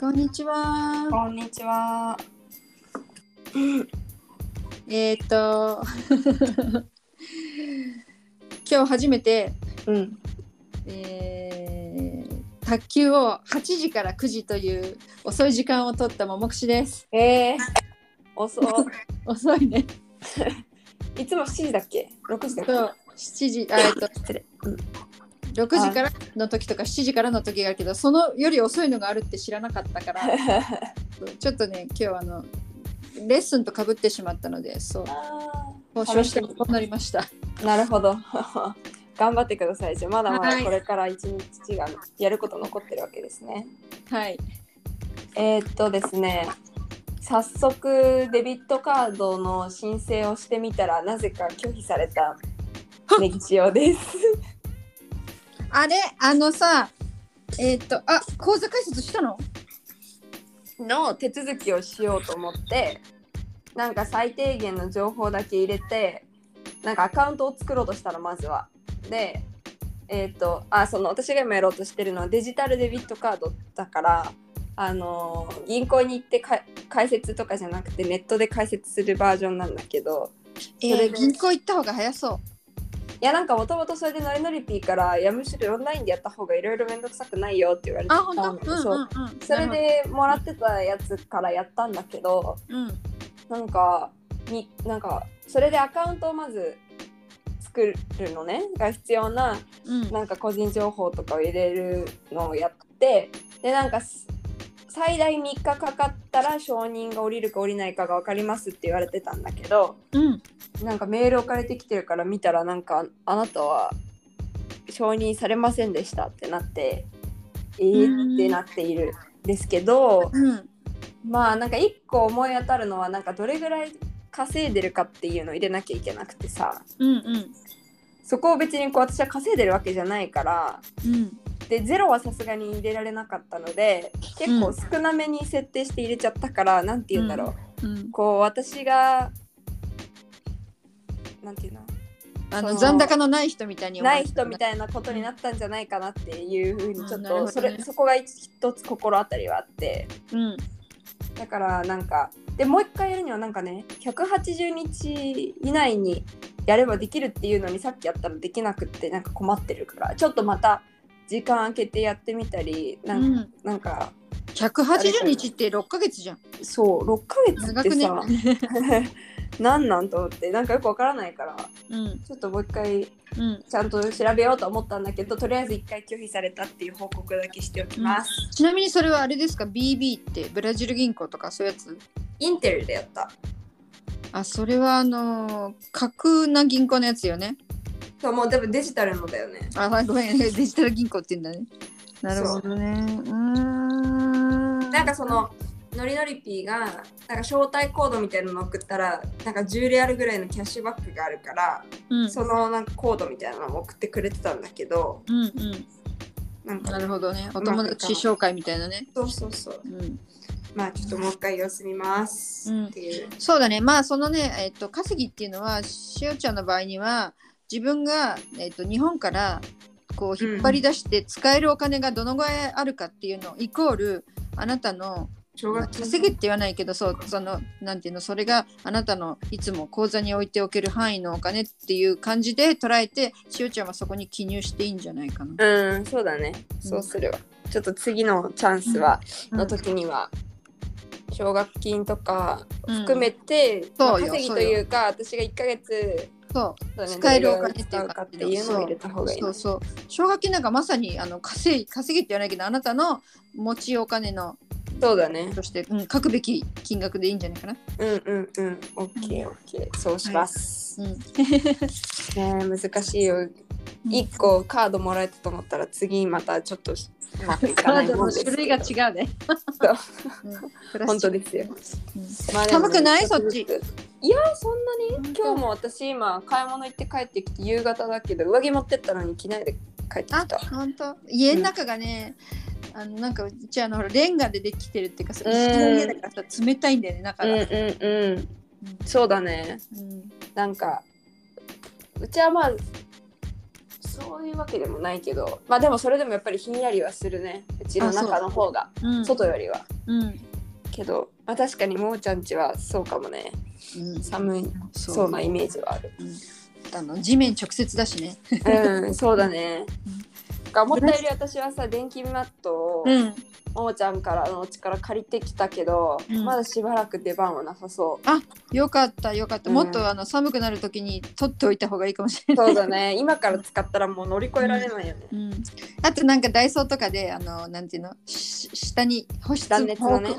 こんにちは。こんにちは。今日初めて、卓球を8時から9時という遅い時間を取ったももくしです。遅いね。いつも7時だっけ？6時だっけ？そう7時失礼。6時からの時とか7時からの時があるけど、そのより遅いのがあるって知らなかったからちょっとね、今日レッスンと被ってしまったので、そう交渉してこうなりました。なるほど。頑張ってください。じゃあまだまだこれから1日がやること残ってるわけですね。はい。ですね、早速デビットカードの申請をしてみたら、なぜか拒否されたネギチヨです。あれ、口座開設したの？の手続きをしようと思って、なんか最低限の情報だけ入れて、なんかアカウントを作ろうとしたら、まずは。で、私が今やろうとしてるのはデジタルデビットカードだから、銀行に行って開設とかじゃなくて、ネットで開設するバージョンなんだけど、銀行行った方が早そう。いや、なんかもともとそれでノリノリピーから、いやむしろオンラインでやった方がいろいろめんどくさくないよって言われてたんで、それでもらってたやつからやったんだけど、なんかそれでアカウントをまず作るのねが必要な、なんか個人情報とかを入れるのをやって、でなんか最大3日かかったら承認が降りるか降りないかが分かりますって言われてたんだけど、なんかメールを借りてきてるから見たら、なんかあなたは承認されませんでしたってなって、ってなっているんですけど、まあなんか一個思い当たるのは、なんかどれぐらい稼いでるかっていうのを入れなきゃいけなくてさ、そこを別にこう私は稼いでるわけじゃないから、でゼロはさすがに入れられなかったので、結構少なめに設定して入れちゃったから、なんて言うんだろう、こう私がなんていうの、残高のない人みたいにない人みたいなことになったんじゃないかなっていうふうに、ちょっとそこが一つ心当たりはあって、だからなんかでもう一回やるにはなんかね、180日以内にやればできるっていうのに、さっきやったらできなくって、なんか困ってるから、ちょっとまた時間空けてやってみたり、なんか180日って6ヶ月じゃん。そう6ヶ月ってさ、何なんと思って、なんかよくわからないから、ちょっともう一回ちゃんと調べようと思ったんだけど、とりあえず一回拒否されたっていう報告だけしておきます。ちなみにそれはあれですか、 BB ってブラジル銀行とかそういうやつ？インテルでやった。あ、それは架空な銀行のやつよね。そう、もう多分デジタルのだよね。あ、ごめん、デジタル銀行って言うんだね。なるほどね。なんかそのノリノリピーがなんか招待コードみたいなのを送ったら、なんか10レアルぐらいのキャッシュバックがあるから、そのなんかコードみたいなのを送ってくれてたんだけど、なんか、なるほどね、お友達紹介みたいなね。そうそうそう、まあちょっともう一回様子見ますっていう、そうだね。まあそのね、稼ぎっていうのは、しおちゃんの場合には自分が、日本からこう引っ張り出して使えるお金がどのぐらいあるかっていうの、イコールあなたの稼ぎって言わないけど、そう、そのなんていうの、それがあなたのいつも口座に置いておける範囲のお金っていう感じで捉えて、しおちゃんはそこに記入していいんじゃないかな。そうだね、そうするわ。ちょっと次のチャンスは、の時には奨学金とか含めて、稼ぎというか、私が1ヶ月そう使えるお金っていうかっていうのを入れた方がいい。そうそう、奨学金なんかまさに稼ぎって言わないけど、あなたの持ちお金の、そうだね、そして、書くべき金額でいいんじゃないかな。オッケーオッケー、そうします、難しいよ。1個カードもらえたと思ったら、次またちょっとうまくいかないもんですけど。カードの種類が違うね。本当ですよ。寒くない？そっち。いや、そんなに。今日も私今買い物行って帰ってきて、夕方だけど上着持ってったのに着ないで帰ってきた。あ、本当。家の中がね、なんかうちレンガでできてるっていうか、家だからさ、冷たいんだよね、中が。そうだね。なんかうちはまあそういうわけでもないけど、まあでもそれでもやっぱりひんやりはするね、うちの中の方が、うん、外よりは、うん、けど、まあ、確かにもーちゃん家はそうかもね、うん、寒いそうなイメージはある、うん、あの地面直接だしねうんそうだね、うん、思ったより私はさ電気マットを、うんもーちゃんからのお家から借りてきたけど、うん、まだしばらく出番はなさそう。あ、よかったよかった、うん、もっと寒くなる時に取っておいた方がいいかもしれない。そうだね、今から使ったらもう乗り越えられないよね、うんうん、あとなんかダイソーとかでなんていうの下に保湿断熱のね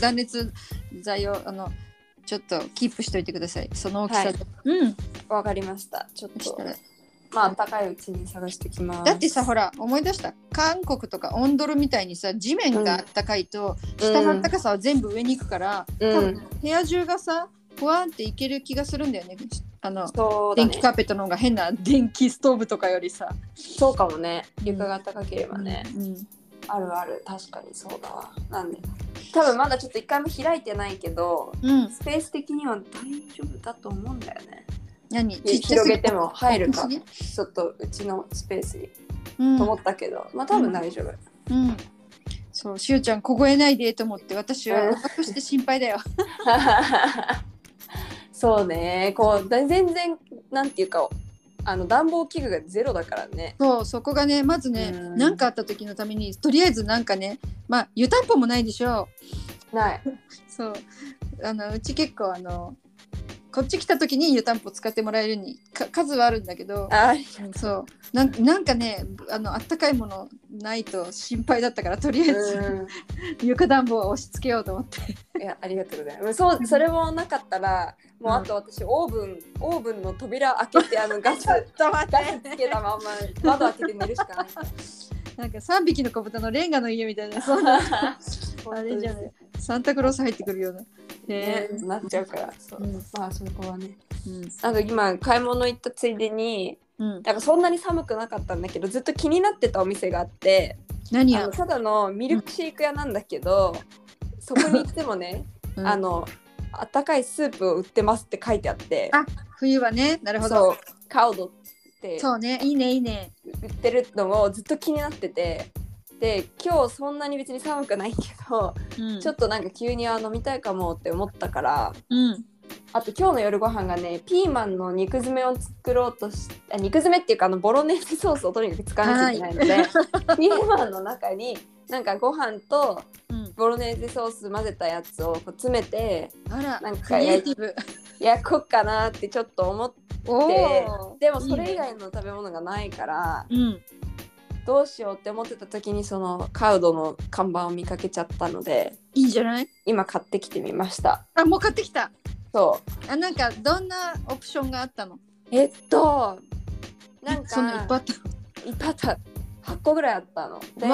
断熱材をちょっとキープしといてください、その大きさで、はい、うん、わかりました。ちょっとまあ暖かいうちに探してきます。だってさほら思い出した、韓国とかオンドルみたいにさ地面が暖かいと、うん、下の暖かさは全部上に行くから、うん、多分部屋中がさふわんっていける気がするんだよね、そうだね、電気カーペットの方が変な電気ストーブとかよりさ。そうかもね、床が暖かければね、うんうん、あるある、確かにそうだわ。なんで多分まだちょっと一回も開いてないけど、うん、スペース的には大丈夫だと思うんだよね。何広げても入るかちょっとうちのスペースに、うん、と思ったけど、まあ多分大丈夫、うんうん、そう、しおちゃん凍えないでと思って私は私して心配だよそうね、こう全然なんていうか暖房器具がゼロだからね。そう、そこがね、まずね、何かあった時のためにとりあえずなんかね、まあ湯たんぽもないでしょ、ないそううち結構こっち来た時に湯たんぽ使ってもらえるように数はあるんだけど、そうなんかねあったかいものないと心配だったから、とりあえず床暖房を押し付けようと思っていやありがとうございます。そう、それもなかったらもうあと私、うん、オーブンの扉開けてガスつけたまんま窓開けて寝るしかないなんか3匹の小豚のレンガの家みたいなそんなあれじゃないサンタクロース入ってくるようなね、なっちゃうからそう、うん、まあそこはね、うん、今買い物行ったついでに、うん、なんかそんなに寒くなかったんだけどずっと気になってたお店があって、何やただのミルクシェイク屋なんだけど、うん、そこに行ってもね、うん、温かいスープを売ってますって書いてあって、あ、冬はね、なるほど、そうカオドってそうね、いいねいいね、売ってるのもずっと気になってて、で今日そんなに別に寒くないけど、うん、ちょっとなんか急に飲みたいかもって思ったから、うん、あと今日の夜ご飯がねピーマンの肉詰めを作ろうとし、肉詰めっていうかボロネーゼソースをとにかく使わなきゃいけないので、はい、ピーマンの中になんかご飯とボロネーゼソース混ぜたやつをこう詰めて、うん、なんか焼こうかなってちょっと思って、でもそれ以外の食べ物がないから、うん、どうしようって思ってた時にそのカウドの看板を見かけちゃったので、いいじゃない、今買ってきてみました。あ、もう買ってきた。そう、なんかどんなオプションがあったの？なんかそのいっぱいあった8個ぐらいあったので、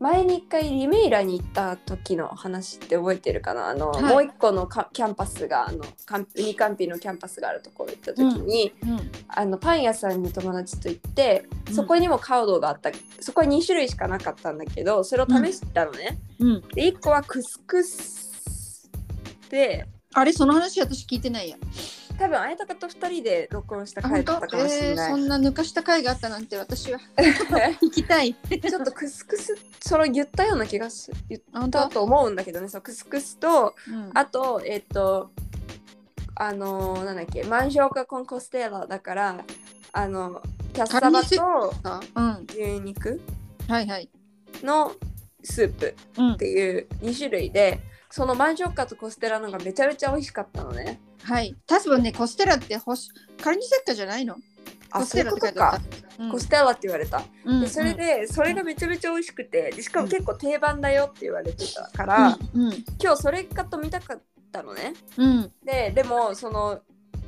前に1回リメイラに行った時の話って覚えてるかな、はい、もう1個のキャンパスがウニカンピのキャンパスがあるところ行った時に、うんうん、パン屋さんに友達と行ってそこにもカウドがあった、うん、そこは2種類しかなかったんだけどそれを試したのね、うんうん、で1個はクスクスで、あれその話私聞いてないや、多分あやたかと2人で録音した回だったかもしれない、そんな抜かした回があったなんて私は聞きたいちょっとクスクスそれ言ったような気がすると思うんだけどね、そうクスクスと、うん、あとなんだっけ、マンショーカコンコステーラだからキャッサバと牛肉のスープっていう2種類で、そのマンジョッカとコステラのがめちゃめちゃ美味しかったのね。はい。多分ねコステラってカルニセッタじゃないの？あ、コステラって書いてあった。そういうことか、うん。コステラって言われた。うん、でそれでそれがめちゃめちゃ美味しくて、しかも結構定番だよって言われてたから、うんうん、今日それかと見たかったのね。うん、でもその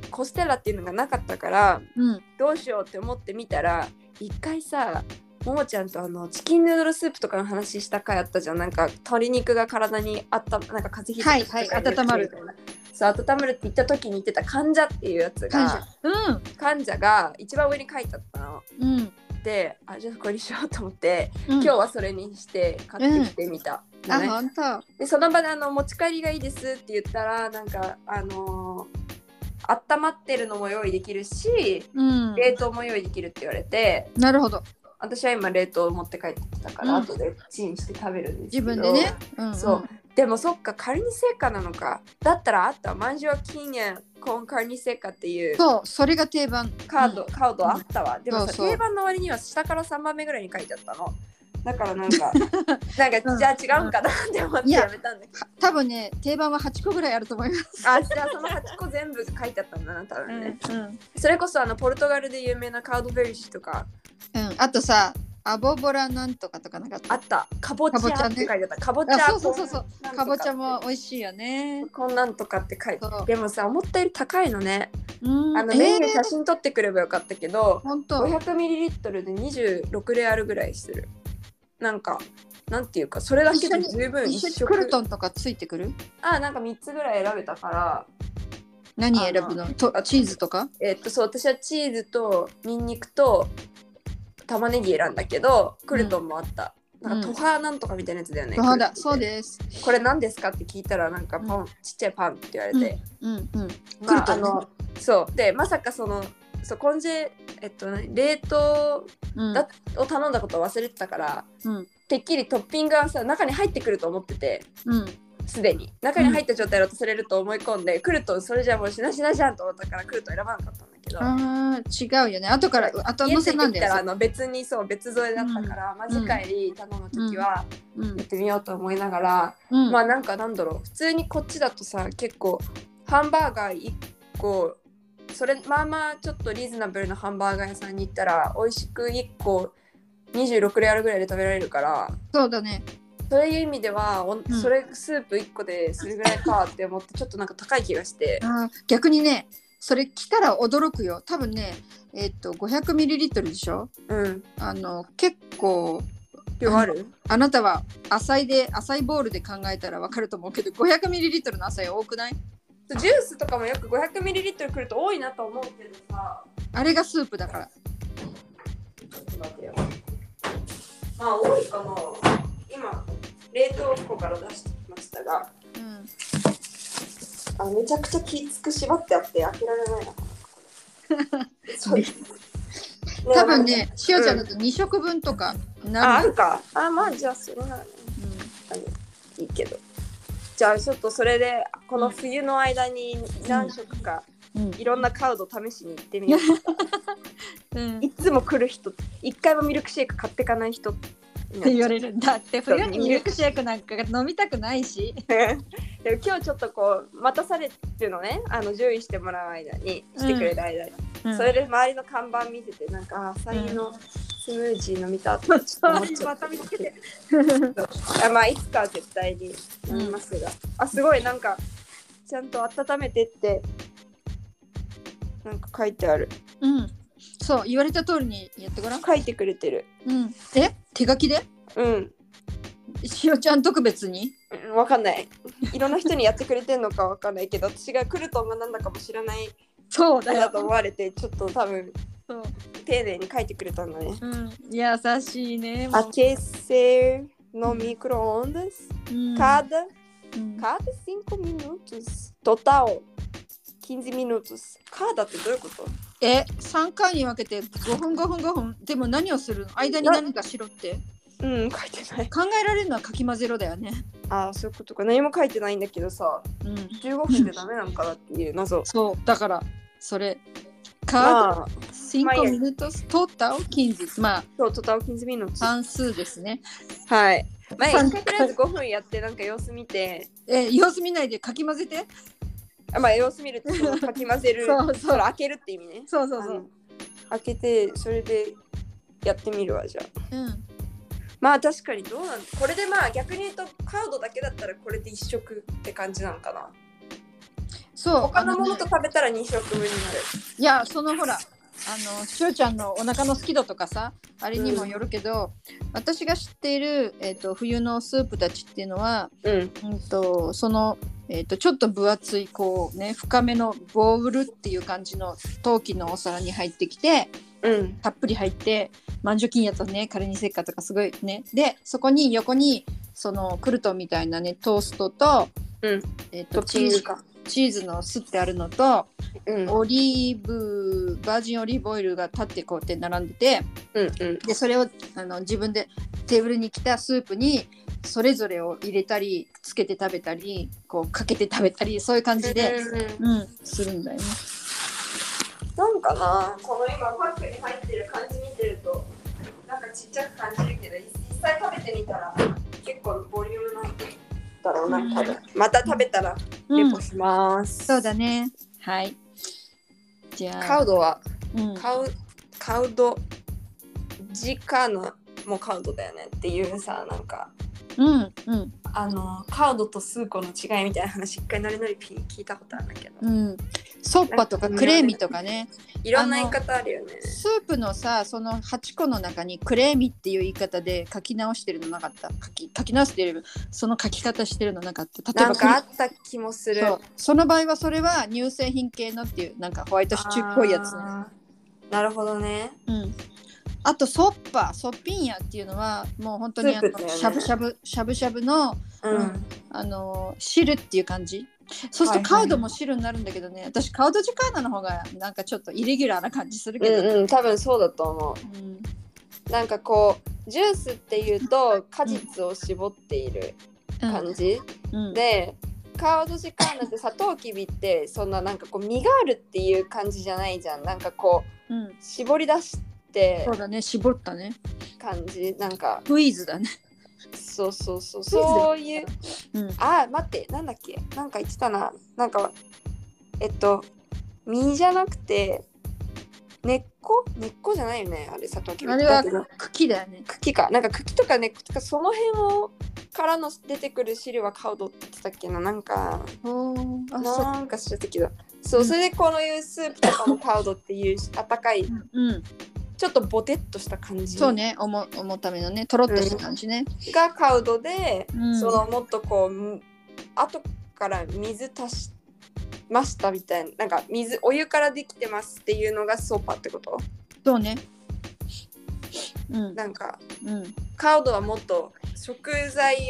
コステラっていうのがなかったから、うん、どうしようって思ってみたら一回さ。ももちゃんとチキンヌードルスープとかの話した回あったじゃん、なんか鶏肉が体になんか風邪ひいて、はいはい、温まる、そう温まるって言った時に言ってた患者っていうやつが、うん、患者が一番上に書いてあったの、うん、でじゃあこれにしようと思って、うん、今日はそれにして買ってきてみた、うんね、あ本当でその場で持ち帰りがいいですって言ったらなんか温まってるのも用意できるし、うん、冷凍も用意できるって言われて。なるほど。私は今冷凍を持って帰ってきたから、うん、後でチンして食べるんですけど。自分でね、うんうん、そうでもそっかカルニセッカなのか。だったらあったマンジュアキーニャンコーンカルニセッカっていう、そうそれが定番カードあったわ、うん、でもさそうそう定番の割には下から3番目ぐらいに書いてあったのだからなんかじゃあ違うんかなって思ってやめたんだけど、うん、多分ね定番は8個ぐらいあると思います。あじゃあその8個全部書いてあったんだな多分ね、うんうん、それこそポルトガルで有名なカードベリッシュとか、うん、あとさアボボラなんとかとかなかったあったカボチャって書いてあったカボチャ、そうそうそうそうカボチャも美味しいよねこんなんとかって書いてでもさ思ったより高いのね。うんレール写真撮ってくればよかったけど、500ml で26レアルぐらいする。なんていうかそれだけで十分一緒にクルトンとかついてくる？あなんか3つぐらい選べたから何選ぶの？チーズとか？そう私はチーズとニンニクと玉ねぎ選んだけどクルトンもあった、うん、なんかトハーなんとかみたいなやつだよね、うん、トハーだそうです。これ何ですかって聞いたらなんかパン、うん、ちっちゃいパンって言われて、うんうんうん、まあ、クルトン、ね、そうでまさかそうコンジェ冷凍を頼んだことを忘れてたから、うん、てっきりトッピングはさ中に入ってくると思ってて、うん、すでに中に入った状態だとそれると思い込んで、うん、クルトンそれじゃもうしなしなじゃんと思ったからクルトン選ばなかったんだけど、あ違うよね後から後乗せなんだよ。家に着いたら別にそう別添えだったから、うん、間近に頼むときはやってみようと思いながら、うん、まあなんかなんだろう普通にこっちだとさ結構ハンバーガー1個それまあまあちょっとリーズナブルなハンバーガー屋さんに行ったら美味しく1個26レアルぐらいで食べられるからそうだねそういう意味では、うん、それスープ1個でそれぐらいかって思ってちょっとなんか高い気がしてあ逆にねそれ来たら驚くよ多分ね500ml でしょ、うん、結構量ある？あなたは浅いボールで考えたら分かると思うけど 500ml の浅い多くない？ジュースとかもよく 500ml くると多いなと思うけどさあれがスープだからちょっと待ってよまあ多いかな今冷凍庫から出してきましたが、うん、めちゃくちゃきつく縛ってあって開けられないなそう多分ねしおちゃんだと2食分とかなる、うん、あるかあまあじゃあそれならね、うん、いいけどじゃあちょっとそれでこの冬の間に何食かいろんなカードを試しに行ってみよう、うんうん、いつも来る人一回もミルクシェイク買ってかない人って言われるんだって冬にミルクシェイクなんか飲みたくないしでも今日ちょっとこう待たされるのね注意してもらう間にしてくれる間に、うん、それで周りの看板見ててなんかアサリの、うんスムージー飲みたって思っちゃった。また見つけてまあいつかは絶対に飲みますが、うん、あすごいなんかちゃんと温めてってなんか書いてある。うん。そう言われた通りにやってごらん。書いてくれてる。うん。手書きで？うん。しおちゃん特別に？わかんない。いろんな人にやってくれてるのかわかんないけど、私がクルトンがなんだかも知らない。そうだと思われてちょっと多分。そう丁寧に書いてくれたのね、うん、優しいね。Aquecer no micro-ondas、うん、cada 5 minutos total 15 minutos。 cada ってどういうこと？3回に分けて5分。でも何をするの？間に何かしろってうん書いてない。考えられるのはかき混ぜろだよね。ああそういうことか。何も書いてないんだけどさ、うん、15分でダメなのかなっていう謎そうだからそれカード5ミニットストータル15まあそうトータル15ミニット算数ですね。はいまあ1回とりあえず5分やってなんか様子見て様子見ないでかき混ぜてまあ様子見るってかき混ぜるそうそう開けるって意味ね。そうそうそう開けてそれでやってみるわじゃあ、うん、まあ確かにどうなんこれでまあ逆に言うとカードだけだったらこれで1食って感じなのかな。そう他のものと食べたら2食分になる。いやそのほらしおちゃんのお腹の好き度とかさあれにもよるけど、うん、私が知っている、冬のスープたちっていうのは、うんその、ちょっと分厚いこうね深めのボウルっていう感じの陶器のお皿に入ってきて、うん、たっぷり入ってマンジョキンヤとねカルニセッカとかすごいねでそこに横にそのクルトンみたいなねトーストと、うんチーズかチーズのすってあるのと、うん、バージンオリーブオイルが立ってこうって並んでて、うんうん、でそれを自分でテーブルに来たスープにそれぞれを入れたりつけて食べたりこうかけて食べたりそういう感じで、うんうん、するんだよね。なんかなこの今パックに入ってる感じ見てるとなんかちっちゃく感じるけど実際食べてみたら結構ボリュームなんだろうな、うん、また食べたらレポします、うん、そうだね。はい、じゃあカウドは、うん、カウド時間のもうカウドだよねっていうさなんか、うんうん、カウドとスーコの違いみたいな話一回ノリノリピン聞いたことあるんだけど、うん、ソッパとかクレーミとかねいろんな言い方あるよね。スープのさその8個の中にクレーミっていう言い方で書き直してるのなかった？書き直してるその書き方してるのなかった？例えばなんかあった気もする。 その場合はそれは乳製品系のっていうなんかホワイトシチューっぽいやつ、ね、なるほどね、うん、あとソッピンヤっていうのはもう本当にしゃぶしゃぶしゃぶしゃぶの、うん、汁っていう感じ。そうするとカウドも汁になるんだけどね、はいはい、私カウドジカーナの方がなんかちょっとイレギュラーな感じするけど、うんうん、多分そうだと思う、うん、なんかこうジュースっていうと果実を絞っている感じ、うんうん、でカウドジカーナってサトウキビってそんななんかこう実があるっていう感じじゃないじゃん。なんかこう、うん、絞り出してそうだね絞ったね感じなんかフイーズだね。そうそうそうそういう、うん、あ待ってなんだっけなんか言ってたななんか実じゃなくて根っこじゃないよねあれサトウキビあれは茎だよね。茎かなんか茎とか根っことかその辺をからの出てくる汁はカウドって言ってたっけななんかなんか知ったけどそう、うん、それでこのいうスープとかもカウドっていう温かい、うんうんちょっとボテッとした感じそうね重ためのねトロッとした感じね、うん、がカウドで、うん、そのもっとこう後から水足しましたみたいななんかお湯からできてますっていうのがソーパってことそうね、うん、なんか、うん、カウドはもっと食材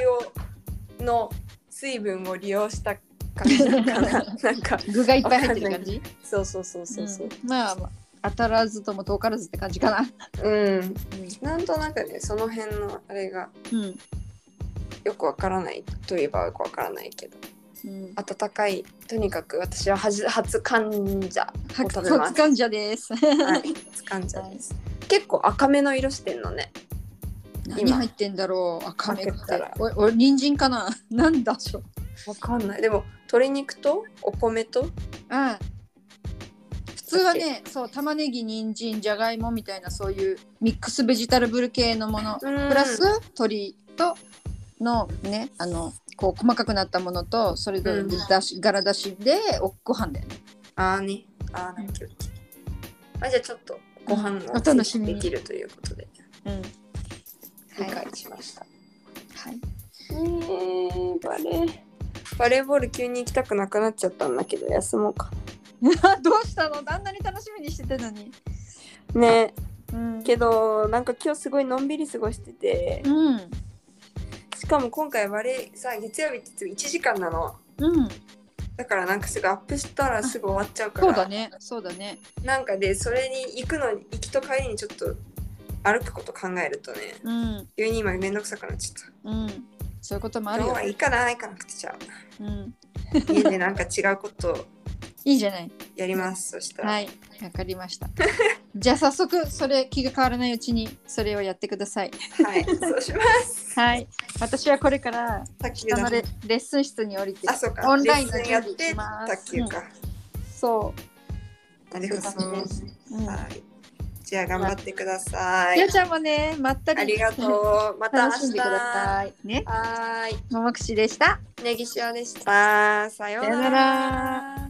の水分を利用した感じかななんか具がいっぱい入ってる感じそうそうそうそうそう、うん、まあ、まあ当たらずとも遠からずって感じかなうん、うん、なんとなくねその辺のあれが、うん、よくわからないといえばよくわからないけど、うん、温かいとにかく私は初患者を食べます。初患者です、はい、初患者です、はい、結構赤めの色してんのね。何入ってんだろう赤めってお人参かななんだしょわかんない。でも鶏肉とお米とああ普通はね、そう玉ねぎ、人参、じゃがいもみたいなそういうミックスベジタルブル系のものプラス鶏とのねこう細かくなったものとそれぞれ柄出しでご飯だよね。あーねあーね、うん、あじゃあちょっとご飯をお楽しみできるということで、うん、理解しました。はい、バレーボール急に行きたくなくなっちゃったんだけど休もうか。どうしたの？あんなに楽しみにしてたのにね、うん、けどなんか今日すごいのんびり過ごしてて、うん、しかも今回さ月曜日って1時間なの、うん、だからなんかすぐアップしたらすぐ終わっちゃうからそうだねなんかでそれに行きと帰りにちょっと歩くこと考えるとね、うん、急に今めんどくさくなっちゃった、うん、そういうこともあるよ。今はいいかな行かなくてちゃう、うん、家でなんか違うことをいいじゃないやりますそしたらはいわかりましたじゃあ早速それ気が変わらないうちにそれをやってくださいはいそうしますはい私はこれから下のレッスン室に降りてあそうかオンラインのやって卓球か、うん、そうありがとうございます、うん、はいじゃあ頑張ってください。ゆうちゃんもねまったりありがとうまた明日楽しんでくださいね。はいももくしでした。ねぎしおでした。さようなら。